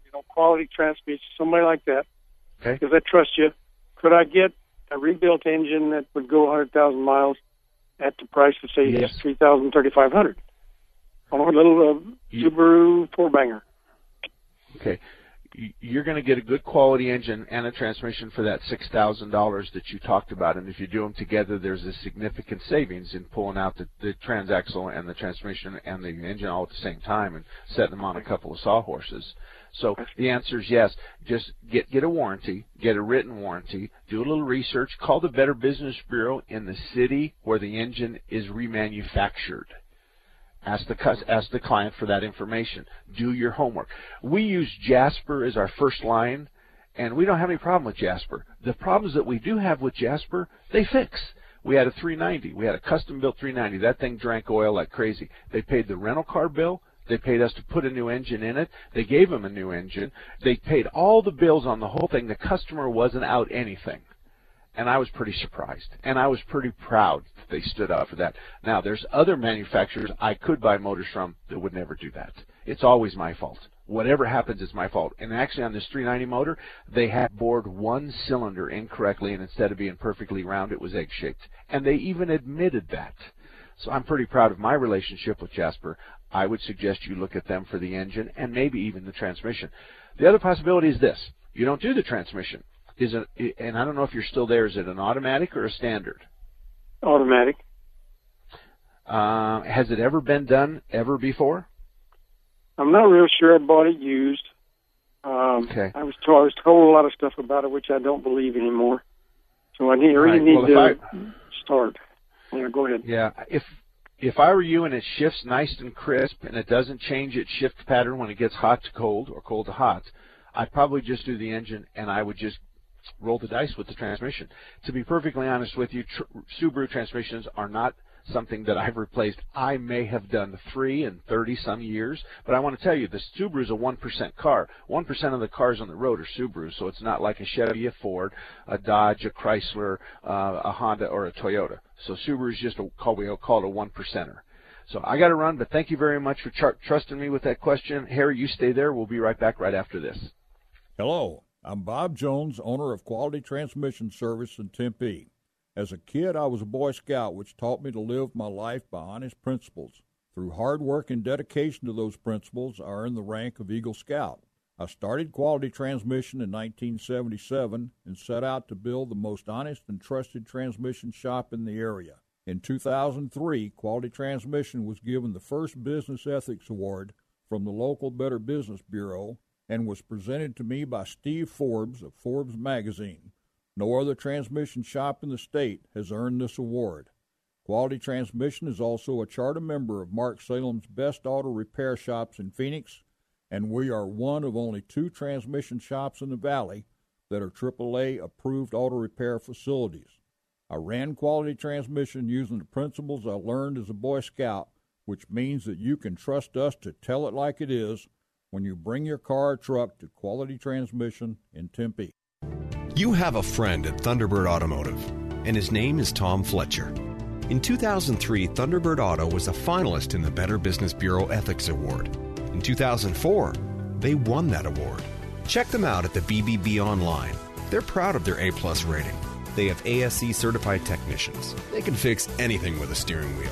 you know, Quality Transmission, somebody like that. Okay. Because I trust you. Could I get a rebuilt engine that would go one hundred thousand miles at the price of say yes. three thousand thirty-five hundred on a little uh, Subaru four banger? Okay. You're going to get a good quality engine and a transmission for that six thousand dollars that you talked about. And if you do them together, there's a significant savings in pulling out the, the transaxle and the transmission and the engine all at the same time and setting them on a couple of sawhorses. So the answer is yes. Just get get a warranty, get a written warranty, do a little research, call the Better Business Bureau in the city where the engine is remanufactured. Ask the, ask the client for that information. Do your homework. We use Jasper as our first line, and we don't have any problem with Jasper. The problems that we do have with Jasper, they fix. We had a three ninety. We had a custom-built three ninety. That thing drank oil like crazy. They paid the rental car bill. They paid us to put a new engine in it. They gave them a new engine. They paid all the bills on the whole thing. The customer wasn't out anything. And I was pretty surprised, and I was pretty proud that they stood up for that. Now, there's other manufacturers I could buy motors from that would never do that. It's always my fault. Whatever happens, it's my fault. And actually, on this three ninety motor, they had bored one cylinder incorrectly, and instead of being perfectly round, it was egg-shaped. And they even admitted that. So I'm pretty proud of my relationship with Jasper. I would suggest you look at them for the engine and maybe even the transmission. The other possibility is this. You don't do the transmission. Is it, and I don't know if you're still there, is it an automatic or a standard? Automatic. Uh, has it ever been done ever before? I'm not real sure. I bought it used. Um, okay. I was, told, I was told a lot of stuff about it, which I don't believe anymore. So I need, really right. need well, to I, start. Yeah, go ahead. Yeah. If, if I were you and it shifts nice and crisp and it doesn't change its shift pattern when it gets hot to cold or cold to hot, I'd probably just do the engine, and I would just roll the dice with the transmission. To be perfectly honest with you, tr Subaru transmissions are not something that I've replaced. I may have done three in thirty some years, but I want to tell you, the Subaru is a one percent car. one percent of the cars on the road are Subaru, so it's not like a Chevy, a Ford, a Dodge, a Chrysler, uh, a Honda, or a Toyota. So Subaru is just a, call, we call it a one percenter. So I got to run, but thank you very much for char trusting me with that question. Harry, you stay there. We'll be right back right after this. Hello. I'm Bob Jones, owner of Quality Transmission Service in Tempe. As a kid, I was a Boy Scout, which taught me to live my life by honest principles. Through hard work and dedication to those principles, I earned the rank of Eagle Scout. I started Quality Transmission in nineteen seventy-seven and set out to build the most honest and trusted transmission shop in the area. In two thousand three, Quality Transmission was given the first Business Ethics Award from the local Better Business Bureau, and was presented to me by Steve Forbes of Forbes Magazine. No other transmission shop in the state has earned this award. Quality Transmission is also a charter member of Mark Salem's Best Auto Repair Shops in Phoenix, and we are one of only two transmission shops in the valley that are triple A-approved auto repair facilities. I ran Quality Transmission using the principles I learned as a Boy Scout, which means that you can trust us to tell it like it is when you bring your car or truck to Quality Transmission in Tempe. You have a friend at Thunderbird Automotive, and his name is Tom Fletcher. In two thousand three, Thunderbird Auto was a finalist in the Better Business Bureau Ethics Award. In two thousand four, they won that award. Check them out at the B B B online. They're proud of their A plus rating. They have A S E certified technicians. They can fix anything with a steering wheel.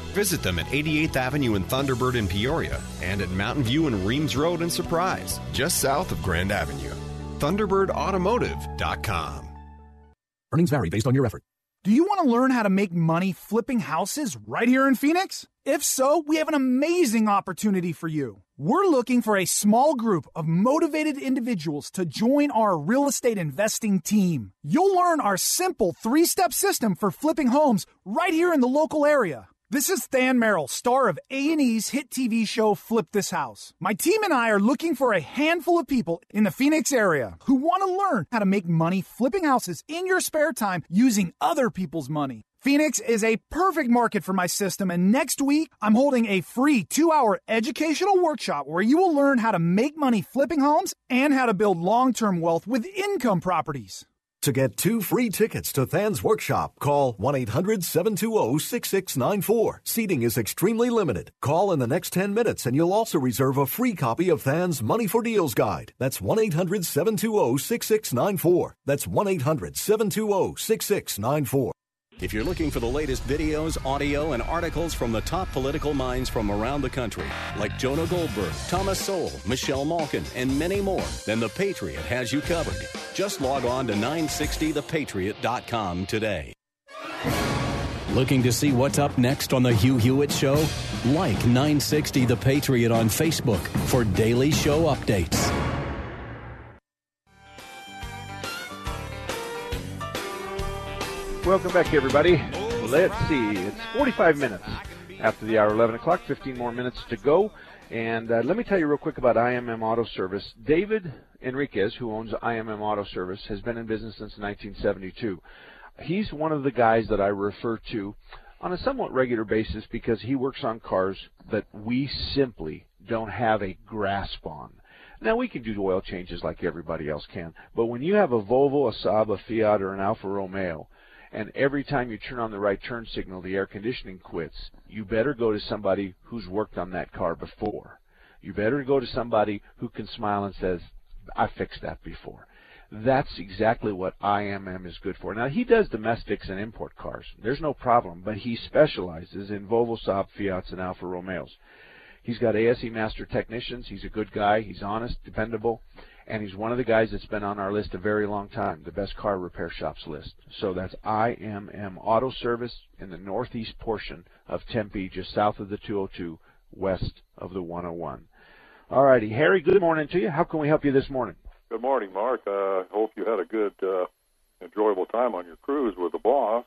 Visit them at eighty-eighth Avenue and Thunderbird in Peoria and at Mountain View and Reams Road in Surprise, just south of Grand Avenue. Thunderbird Automotive dot com. Earnings vary based on your effort. Do you want to learn how to make money flipping houses right here in Phoenix? If so, we have an amazing opportunity for you. We're looking for a small group of motivated individuals to join our real estate investing team. You'll learn our simple three-step system for flipping homes right here in the local area. This is Than Merrill, star of A and E's hit T V show Flip This House. My team and I are looking for a handful of people in the Phoenix area who want to learn how to make money flipping houses in your spare time using other people's money. Phoenix is a perfect market for my system, and next week I'm holding a free two-hour educational workshop where you will learn how to make money flipping homes and how to build long-term wealth with income properties. To get two free tickets to Than's workshop, call one eight hundred seven two zero six six nine four. Seating is extremely limited. Call in the next ten minutes and you'll also reserve a free copy of Than's Money for Deals Guide. That's one eight hundred seven two zero six six nine four. That's one eight hundred seven two zero six six nine four. If you're looking for the latest videos, audio, and articles from the top political minds from around the country, like Jonah Goldberg, Thomas Sowell, Michelle Malkin, and many more, then The Patriot has you covered. Just log on to nine sixty the patriot dot com today. Looking to see what's up next on The Hugh Hewitt Show? Like nine sixty The Patriot on Facebook for daily show updates. Welcome back, everybody. Let's see. It's forty-five minutes after the hour, eleven o'clock, fifteen more minutes to go. And uh, let me tell you real quick about I M M Auto Service. David Enriquez, who owns I M M Auto Service, has been in business since nineteen seventy-two. He's one of the guys that I refer to on a somewhat regular basis because he works on cars that we simply don't have a grasp on. Now, we can do oil changes like everybody else can, but when you have a Volvo, a Saab, a Fiat, or an Alfa Romeo, and every time you turn on the right turn signal, the air conditioning quits, you better go to somebody who's worked on that car before. You better go to somebody who can smile and says, I fixed that before. That's exactly what I M M is good for. Now, he does domestics and import cars. There's no problem, but he specializes in Volvo, Saab, Fiats, and Alfa Romeos. He's got A S E Master Technicians. He's a good guy. He's honest, dependable. And he's one of the guys that's been on our list a very long time, the best car repair shops list. So that's I M M Auto Service in the northeast portion of Tempe, just south of the two oh two, west of the one oh one. All righty. Harry, good morning to you. How can we help you this morning? Good morning, Mark. I uh, hope you had a good, uh, enjoyable time on your cruise with the boss.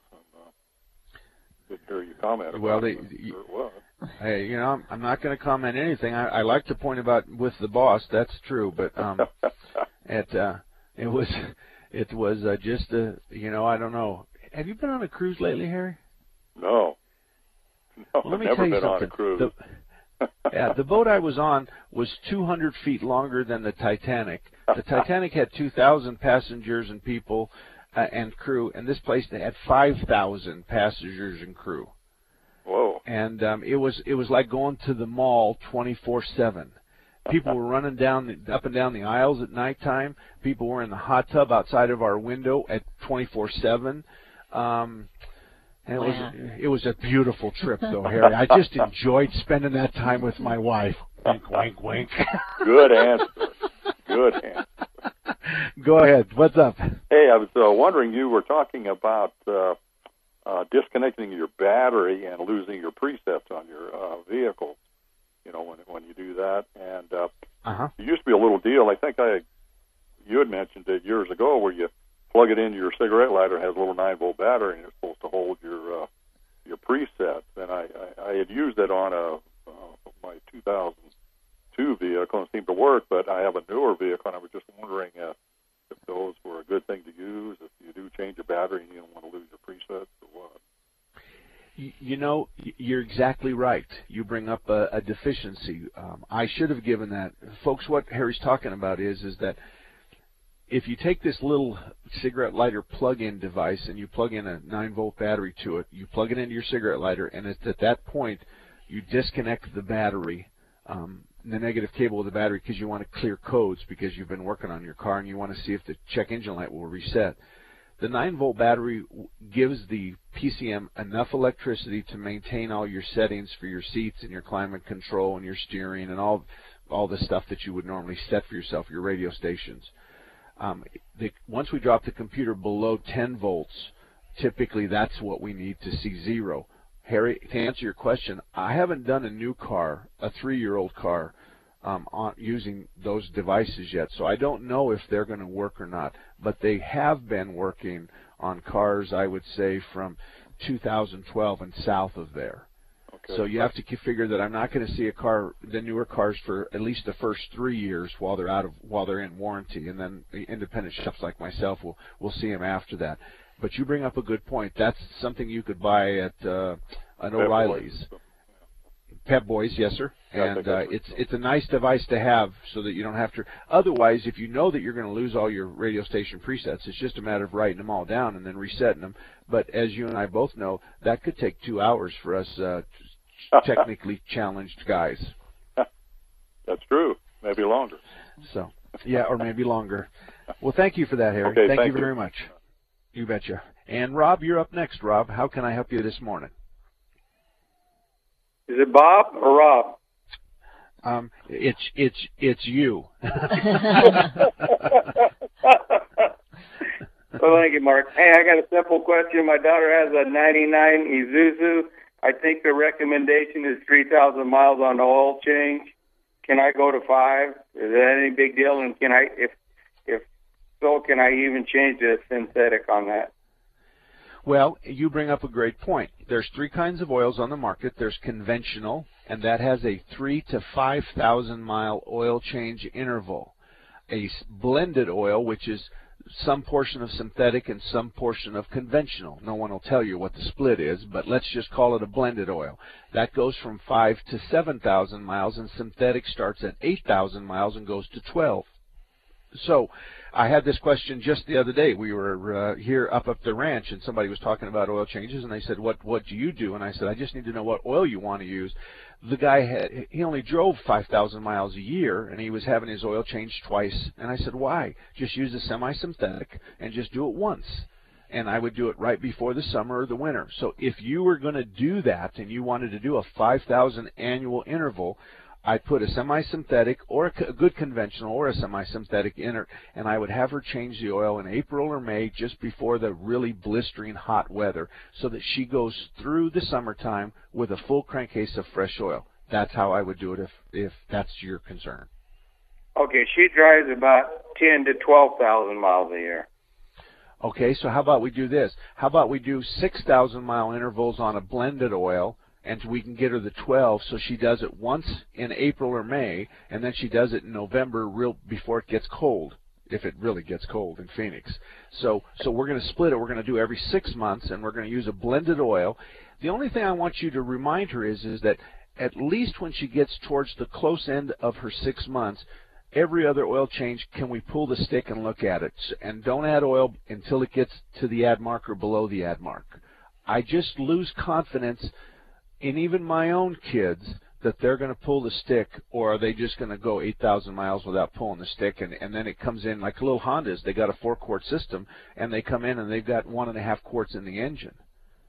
Didn't hear you comment about well, they, it. Sure it was. Hey, you know, I'm, I'm not going to comment anything. I, I like to point about with the boss. That's true, but um, it uh, it was it was uh, just a you know I don't know. Have you been on a cruise lately, Harry? No. No, well, let me I've never tell you been something. On a cruise. The, yeah, the boat I was on was two hundred feet longer than the Titanic. The Titanic had two thousand passengers and people. Uh, and crew, and this place they had five thousand passengers and crew. Whoa! And um, it was it was like going to the mall twenty-four seven. People were running down the, up and down the aisles at nighttime. People were in the hot tub outside of our window at twenty-four seven. Um, and it wow. was it was a beautiful trip, though, Harry. I just enjoyed spending that time with my wife. Wink, wink, wink. Good answer. Good answer. Go ahead. What's up? Hey, I was uh, wondering, you were talking about uh, uh, disconnecting your battery and losing your presets on your uh, vehicle, you know, when when you do that. And uh, uh-huh. It used to be a little deal. I think I you had mentioned it years ago where you plug it into your cigarette lighter, it has a little nine-volt battery, and you're supposed to hold your uh, your presets. And I, I, I had used it on a uh, my two thousand two vehicle, and it seemed to work, but I have a newer vehicle, and I was just wondering uh, if those were a good thing to use, if you do change your battery and you don't want to lose your presets or what. You know, you're exactly right. You bring up a, a deficiency. Um, I should have given that. Folks, what Harry's talking about is is that if you take this little cigarette lighter plug-in device and you plug in a nine-volt battery to it, you plug it into your cigarette lighter, and it's at that point you disconnect the battery, um, the negative cable of the battery, because you want to clear codes because you've been working on your car and you want to see if the check engine light will reset. The nine volt battery gives the P C M enough electricity to maintain all your settings for your seats and your climate control and your steering and all all the stuff that you would normally set for yourself, your radio stations. Um, the, once we drop the computer below ten volts, typically that's what we need to see zero. Harry, to answer your question, I haven't done a new car, a three-year-old car, um, on, using those devices yet, so I don't know if they're going to work or not. But they have been working on cars, I would say, from two thousand twelve and south of there. Okay. So you have to figure that I'm not going to see a car, the newer cars, for at least the first three years while they're out of while they're in warranty, and then the independent shops like myself will will see them after that. But you bring up a good point. That's something you could buy at uh, an O'Reilly's. Pep Boys, yes, sir. Yeah, and uh, it's it's a nice device to have so that you don't have to. Otherwise, if you know that you're going to lose all your radio station presets, it's just a matter of writing them all down and then resetting them. But as you and I both know, that could take two hours for us uh, technically challenged guys. That's true. Maybe longer. So, yeah, or maybe longer. Well, thank you for that, Harry. Okay, thank, thank you very you. much. You betcha. And Rob, you're up next. Rob, how can I help you this morning? Is it Bob or Rob? Um, it's it's it's you. Well, thank you, Mark. Hey, I got a simple question. My daughter has a ninety-nine Isuzu. I think the recommendation is three thousand miles on oil change. Can I go to five? Is that any big deal? And can I, if if so, can I even change the synthetic on that? Well, you bring up a great point. There's three kinds of oils on the market. There's conventional, and that has a three to five thousand mile oil change interval. A blended oil, which is some portion of synthetic and some portion of conventional. No one will tell you what the split is, but let's just call it a blended oil. That goes from five to seven thousand miles, and synthetic starts at eight thousand miles and goes to twelve. So I had this question just the other day. We were uh, here up up the ranch, and somebody was talking about oil changes, and they said, what what do you do? And I said, I just need to know what oil you want to use. The guy, had, he only drove five thousand miles a year, and he was having his oil changed twice. And I said, why? Just use a semi-synthetic and just do it once. And I would do it right before the summer or the winter. So if you were going to do that and you wanted to do a five thousand annual interval, I'd put a semi-synthetic or a good conventional or a semi-synthetic in her, and I would have her change the oil in April or May just before the really blistering hot weather so that she goes through the summertime with a full crankcase of fresh oil. That's how I would do it if, if that's your concern. Okay, she drives about ten to twelve thousand miles a year. Okay, so how about we do this? How about we do six thousand mile intervals on a blended oil, and we can get her the twelve, so she does it once in April or May, and then she does it in November real before it gets cold, if it really gets cold in Phoenix. So so we're going to split it. We're going to do every six months, and we're going to use a blended oil. The only thing I want you to remind her is, is that at least when she gets towards the close end of her six months, every other oil change, can we pull the stick and look at it? And don't add oil until it gets to the ad mark or below the ad mark. I just lose confidence in even my own kids that they're going to pull the stick, or are they just going to go eight thousand miles without pulling the stick, and, and then it comes in like little Hondas. They got a four-quart system, and they come in and they've got one and a half quarts in the engine.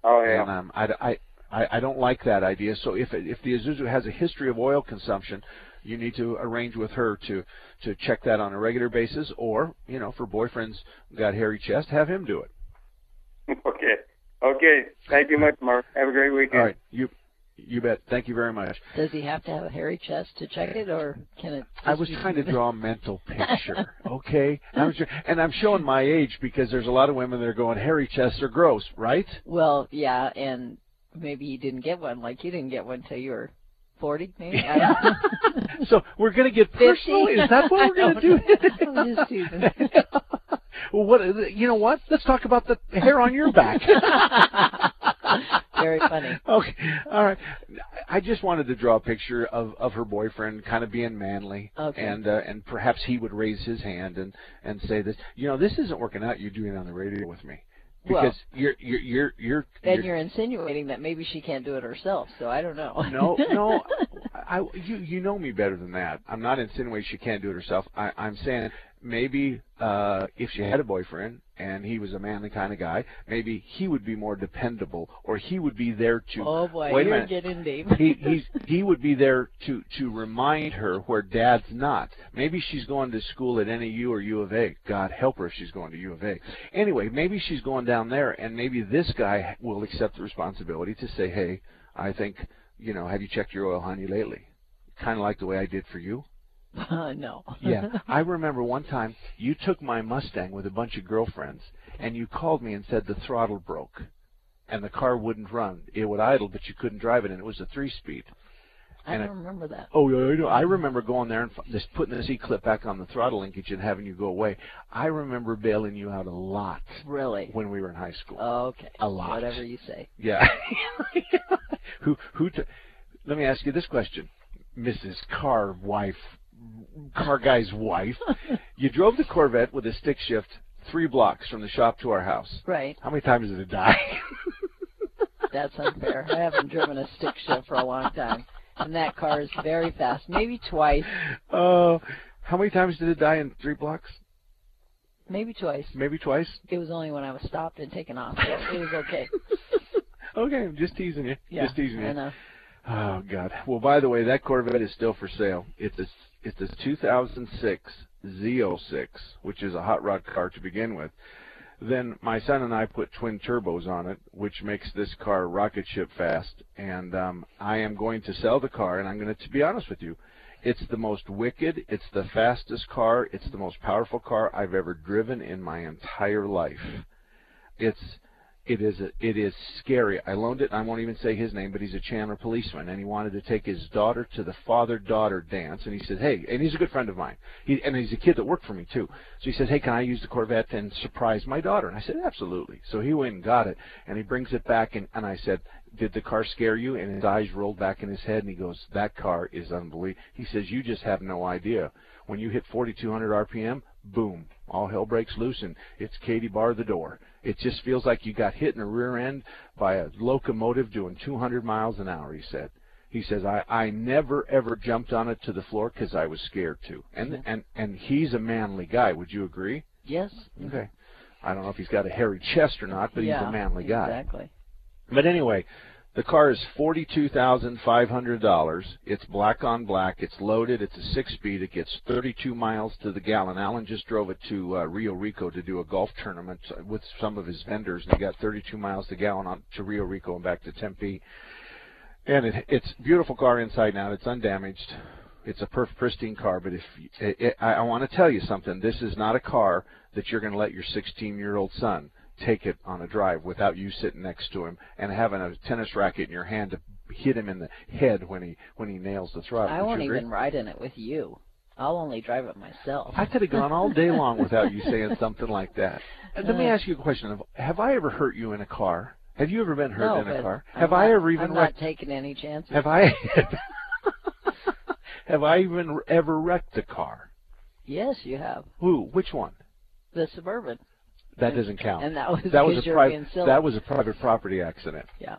Oh yeah. And um, I, I, I don't like that idea. So if if the Isuzu has a history of oil consumption, you need to arrange with her to to check that on a regular basis, or you know, for boyfriends got hairy chest, have him do it. Okay. Okay. Thank you much, Mark. Have a great weekend. All right. You. You bet. Thank you very much. Does he have to have a hairy chest to check it, or can it? I was trying to draw a mental picture, okay? I'm sure, and I'm showing my age because there's a lot of women that are going, hairy chests are gross, right? Well, yeah, and maybe you didn't get one, like you didn't get one till you were forty, maybe. I don't know. So we're going to get personal? Is that what we're going to do? I'm just teasing. Well, what, you know what? Let's talk about the hair on your back. Very funny. Okay. All right. I just wanted to draw a picture of, of her boyfriend kind of being manly. Okay. And uh, and perhaps he would raise his hand and, and say this. You know, this isn't working out, you doing it on the radio with me. Because well, you're, you're, you're, you're, then you're, you're insinuating that maybe she can't do it herself, so I don't know. No, no. I, you, you know me better than that. I'm not insinuating she can't do it herself. I, I'm saying maybe uh, if she had a boyfriend and he was a manly kind of guy, maybe he would be more dependable, or he would be there to. Oh boy, wait a minute. You're getting deep. he, he's, he would be there to to remind her where Dad's not. Maybe she's going to school at N A U or U of A. God help her if she's going to U of A. Anyway, maybe she's going down there, and maybe this guy will accept the responsibility to say, hey, I think, you know, have you checked your oil, honey, lately? Kind of like the way I did for you. Uh, no. Yeah. I remember one time you took my Mustang with a bunch of girlfriends, and you called me and said the throttle broke, and the car wouldn't run. It would idle, but you couldn't drive it, and it was a three-speed. I don't remember that. Oh, no, I remember going there and just putting the C-clip back on the throttle linkage and having you go away. I remember bailing you out a lot. Really? When we were in high school. Oh, okay. A lot. Whatever you say. Yeah. who? Who? T Let me ask you this question, Missus Car wife. Car guy's wife. You drove the Corvette with a stick shift three blocks from the shop to our house. Right. How many times did it die? That's unfair. I haven't driven a stick shift for a long time, and that car is very fast. Maybe twice. Oh, uh, how many times did it die in three blocks? Maybe twice. Maybe twice. It was only when I was stopped and taken off. So it was okay. Okay, I'm just teasing you. Yeah, just teasing you. I know. Oh God. Well, by the way, that Corvette is still for sale. It's a It's a two thousand six Z oh six, which is a hot rod car to begin with. Then my son and I put twin turbos on it, which makes this car rocket ship fast. And um, I am going to sell the car, and I'm going to, to be honest with you, it's the most wicked, it's the fastest car, it's the most powerful car I've ever driven in my entire life. It's... It is a, it is scary. I loaned it. I won't even say his name, but he's a Chandler policeman, and he wanted to take his daughter to the father-daughter dance. And he said, "Hey," and he's a good friend of mine. He and he's a kid that worked for me too. So he said, "Hey, can I use the Corvette and surprise my daughter?" And I said, "Absolutely." So he went and got it, and he brings it back, and and I said, "Did the car scare you?" And his eyes rolled back in his head, and he goes, "That car is unbelievable." He says, "You just have no idea. When you hit forty-two hundred R P M, boom, all hell breaks loose, and it's Katie bar the door. It just feels like you got hit in the rear end by a locomotive doing two hundred miles an hour," he said. He says, I, I never, ever jumped on it to the floor because I was scared to. And, yeah. and, and he's a manly guy. Would you agree? Yes. Okay. I don't know if he's got a hairy chest or not, but yeah, he's a manly guy. Exactly. But anyway, the car is forty-two thousand five hundred dollars. It's black on black. It's loaded. It's a six-speed. It gets thirty-two miles to the gallon. Alan just drove it to uh, Rio Rico to do a golf tournament with some of his vendors, and he got thirty-two miles to gallon on to Rio Rico and back to Tempe. And it, it's a beautiful car inside and out. It's undamaged. It's a perf pristine car. But if it, it, I, I want to tell you something, this is not a car that you're going to let your sixteen-year-old son take it on a drive without you sitting next to him and having a tennis racket in your hand to hit him in the head when he when he nails the throttle. I won't even ride in it with you. I'll only drive it myself. I could have gone all day long without you saying something like that. Let uh, me ask you a question. Have I ever hurt you in a car? Have you ever been hurt no, in a car? I'm have not, I ever even I'm not taking any chances. Have I have I even ever wrecked a car? Yes, you have. Who? Which one? The Suburban. That doesn't count. And that was, that was a private that was a private property accident. Yeah.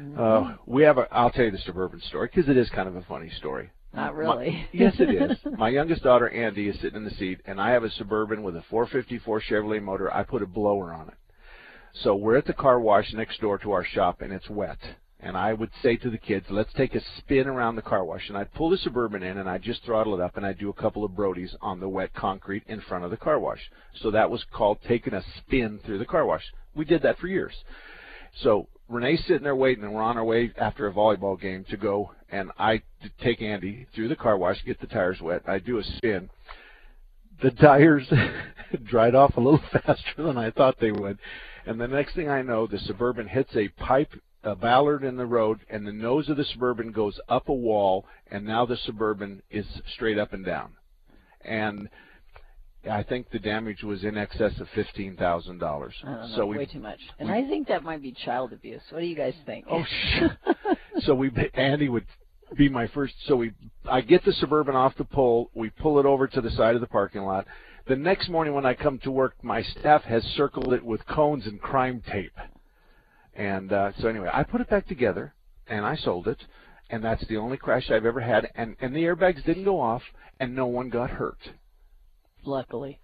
Mm-hmm. uh, we have a. I'll tell you the Suburban story because it is kind of a funny story. Not really. My, yes, it is. My youngest daughter Andy is sitting in the seat, and I have a Suburban with a four fifty-four Chevrolet motor. I put a blower on it, so we're at the car wash next door to our shop, and it's wet. And I would say to the kids, let's take a spin around the car wash. And I'd pull the Suburban in, and I'd just throttle it up, and I'd do a couple of Brodies on the wet concrete in front of the car wash. So that was called taking a spin through the car wash. We did that for years. So Renee's sitting there waiting, and we're on our way after a volleyball game to go. And I take Andy through the car wash, get the tires wet. I do a spin. The tires dried off a little faster than I thought they would. And the next thing I know, the Suburban hits a pipe, a ballard in the road, and the nose of the Suburban goes up a wall, and now the Suburban is straight up and down. And I think the damage was in excess of fifteen thousand dollars. So we, way too much. And we, I think that might be child abuse. What do you guys think? Oh, sure. So we, Andy would be my first. So we, I get the Suburban off the pole. We pull it over to the side of the parking lot. The next morning when I come to work, my staff has circled it with cones and crime tape. And uh, so anyway, I put it back together, and I sold it, and that's the only crash I've ever had, and, and the airbags didn't go off, and no one got hurt. Luckily.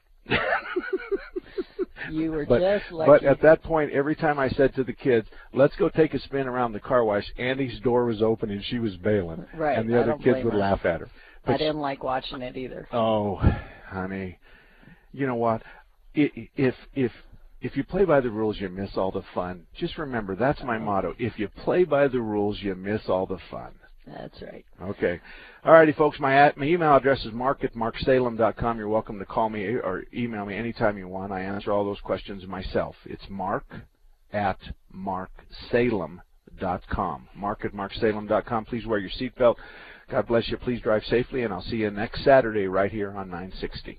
You were but, just lucky. But at that point, every time I said to the kids, let's go take a spin around the car wash, Andy's door was open and she was bailing. Right. And the I other kids would her. laugh at her. But I didn't like watching it either. Oh, honey. You know what? If, if, if you play by the rules, you miss all the fun. Just remember, that's my motto. If you play by the rules, you miss all the fun. That's right. Okay. All righty, folks. My, at, my email address is mark at mark salem dot com. You're welcome to call me or email me anytime you want. I answer all those questions myself. It's mark at mark salem dot com. mark at mark salem dot com. Please wear your seatbelt. God bless you. Please drive safely, and I'll see you next Saturday right here on nine sixty.